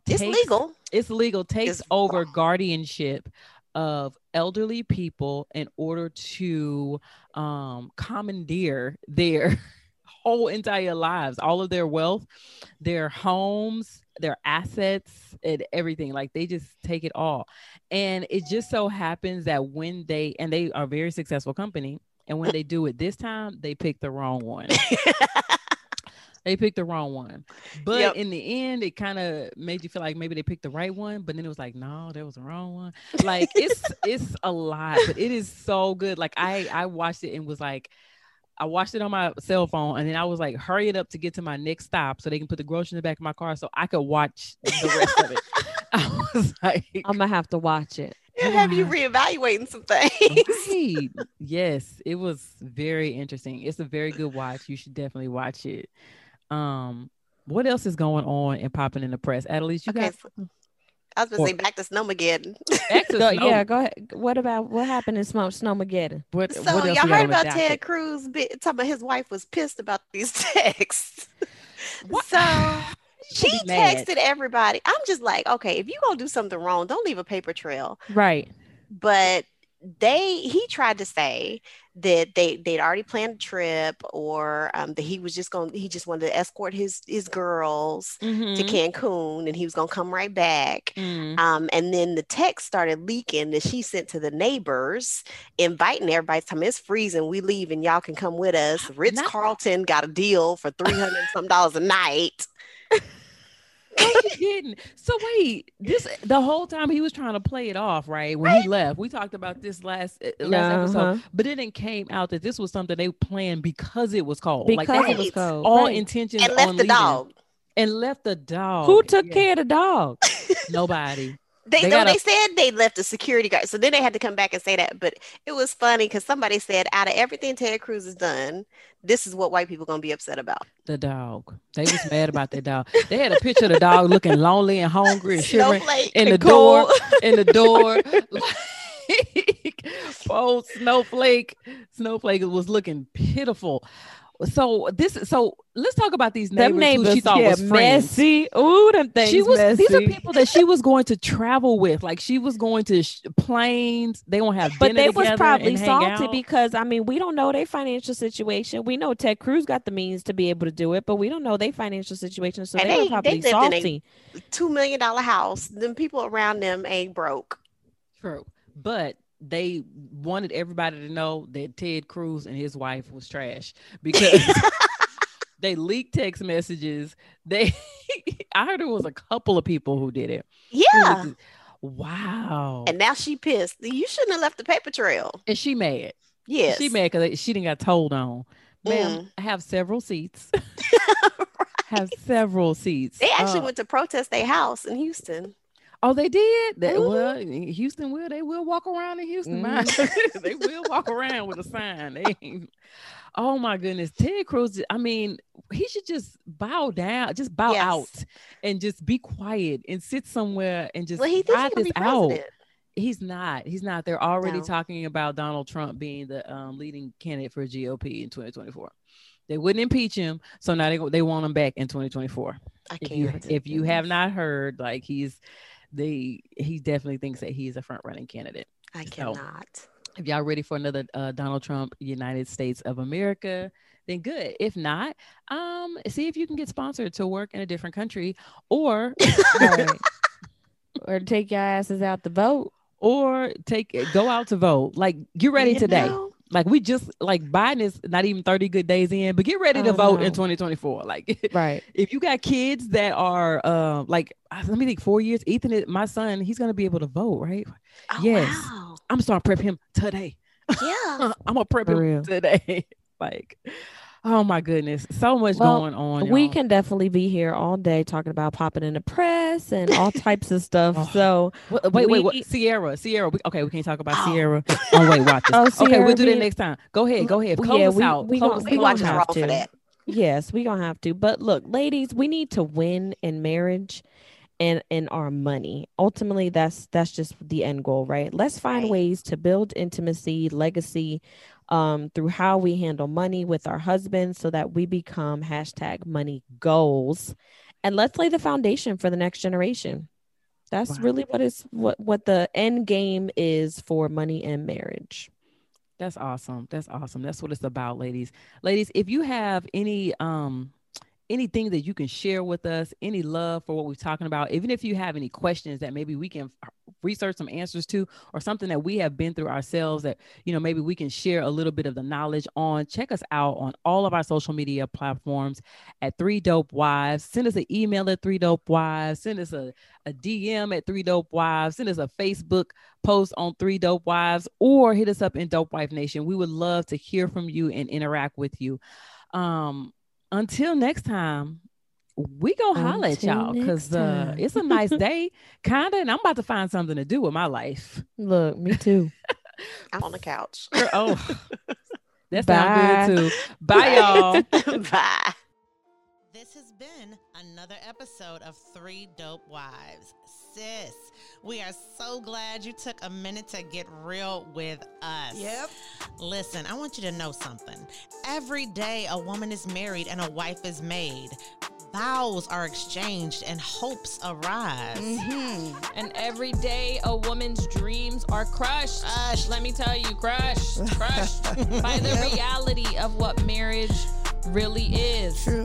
takes over guardianship of elderly people in order to commandeer their whole entire lives, all of their wealth, their homes, their assets and everything. Like they just take it all. And it just so happens that they are a very successful company. And when they do it this time, they pick the wrong one. They picked the wrong one. But in the end, it kind of made you feel like maybe they picked the right one. But then it was like, no, that was the wrong one. Like it's a lot, but it is so good. Like I watched it and was like, I watched it on my cell phone and then I was like, hurry it up to get to my next stop so they can put the groceries in the back of my car so I could watch the rest of it. I was like, I'm gonna have to watch it. It'll have you reevaluating some things. Right. Yes, it was very interesting. It's a very good watch. You should definitely watch it. What else is going on and popping in the press? Adelice, you guys. I was gonna say back to Snowmageddon. Yeah, go ahead. What happened in Snowmageddon? What y'all heard about Ted Cruz talking about his wife was pissed about these texts. What? So she texted everybody. I'm just like, okay, if you gonna do something wrong, don't leave a paper trail. Right. But he tried to say that they'd already planned a trip, or that he just wanted to escort his girls to Cancun, and he was gonna come right back. And then the text started leaking that she sent to the neighbors, inviting everybody to come. It's freezing, we leave and y'all can come with us. Ritz-Carlton got a deal for $300 some dollars a night. No, she didn't. So wait, this the whole time he was trying to play it off, right? When he left, we talked about this last episode, but it came out that this was something they planned because it was cold. Because it was cold. All intentions and left on the leaving. Dog. And left the dog. Who took care of the dog? Nobody. They said they left a security guard, so then they had to come back and say that. But it was funny because somebody said, out of everything Ted Cruz has done, this is what white people gonna be upset about. The dog. They was mad about that dog. They had a picture of the dog looking lonely and hungry and shivering in the door. Like, oh, Snowflake was looking pitiful. So let's talk about these neighbors who she thought was messy. Ooh, them things messy. These are people that she was going to travel with. Like she was going to planes. They won't have dinner together. But they was probably salty because, I mean, we don't know their financial situation. We know Ted Cruz got the means to be able to do it, but we don't know their financial situation. So they were probably salty. In a $2 million house. Them people around them ain't broke. True. But they wanted everybody to know that Ted Cruz and his wife was trash because they leaked text messages. I heard it was a couple of people who did it. Yeah. Wow. And now she pissed. You shouldn't have left the paper trail. And she mad. Yes. She mad because she didn't got told on. Ma'am, I have several seats. Right. Have several seats. They actually went to protest their house in Houston. Oh, they did? Well, Houston they will walk around in Houston. Mm-hmm. They will walk around with a sign. Oh my goodness. Ted Cruz, I mean, he should just bow down, just bow out and just be quiet and sit somewhere and just ride this out. President. He's not. They're already talking about Donald Trump being the leading candidate for GOP in 2024. They wouldn't impeach him. So now they want him back in 2024. I can't. If you have not heard, like he definitely thinks that he's a front running candidate. I cannot. So, if y'all ready for another Donald Trump, United States of America, then good. If not, see if you can get sponsored to work in a different country, or or take your asses out to vote, or go out to vote. Like get ready today. Like we just Biden is not even 30 good days in, but get ready to vote in 2024. Like, right. If you got kids that are let me think, 4 years, Ethan, my son, he's going to be able to vote. Right. Oh, yes. Wow. I'm starting to prep him today. Yeah. I'm going to prep him today. Like, oh my goodness. So much going on. We can definitely be here all day talking about popping in the press and all types of stuff. Oh. So wait, Sierra. We can't talk about Sierra. Oh, wait, watch this. Oh, Sierra, okay, we'll do that next time. Go ahead. We watch it all for that. Yes, we gonna have to. But look, ladies, we need to win in marriage and in our money. Ultimately, that's just the end goal, right? Let's find ways to build intimacy, legacy, through how we handle money with our husbands so that we become #money goals, and let's lay the foundation for the next generation. That's really what the end game is for money and marriage. That's awesome. That's what it's about, ladies. Ladies, if you have anything that you can share with us, any love for what we're talking about, even if you have any questions that maybe we can research some answers to, or something that we have been through ourselves that, maybe we can share a little bit of the knowledge on, check us out on all of our social media platforms at 3 Dope Wives. Send us an email at 3 Dope Wives. Send us a DM at 3 Dope Wives. Send us a Facebook post on 3 Dope Wives, or hit us up in Dope Wife Nation. We would love to hear from you and interact with you. Until next time, we gonna holler at y'all because it's a nice day, kinda, and I'm about to find something to do with my life. Look, me too. I'm on the couch. Oh, that sounds good too. Bye, y'all. Bye. This has been another episode of 3 Dope Wives. Sis, we are so glad you took a minute to get real with us. Yep. Listen, I want you to know something. Every day a woman is married and a wife is made. vows are exchanged and hopes arise. Mm-hmm. And every day a woman's dreams are crushed. Let me tell you, crushed by the reality of what marriage really is. True.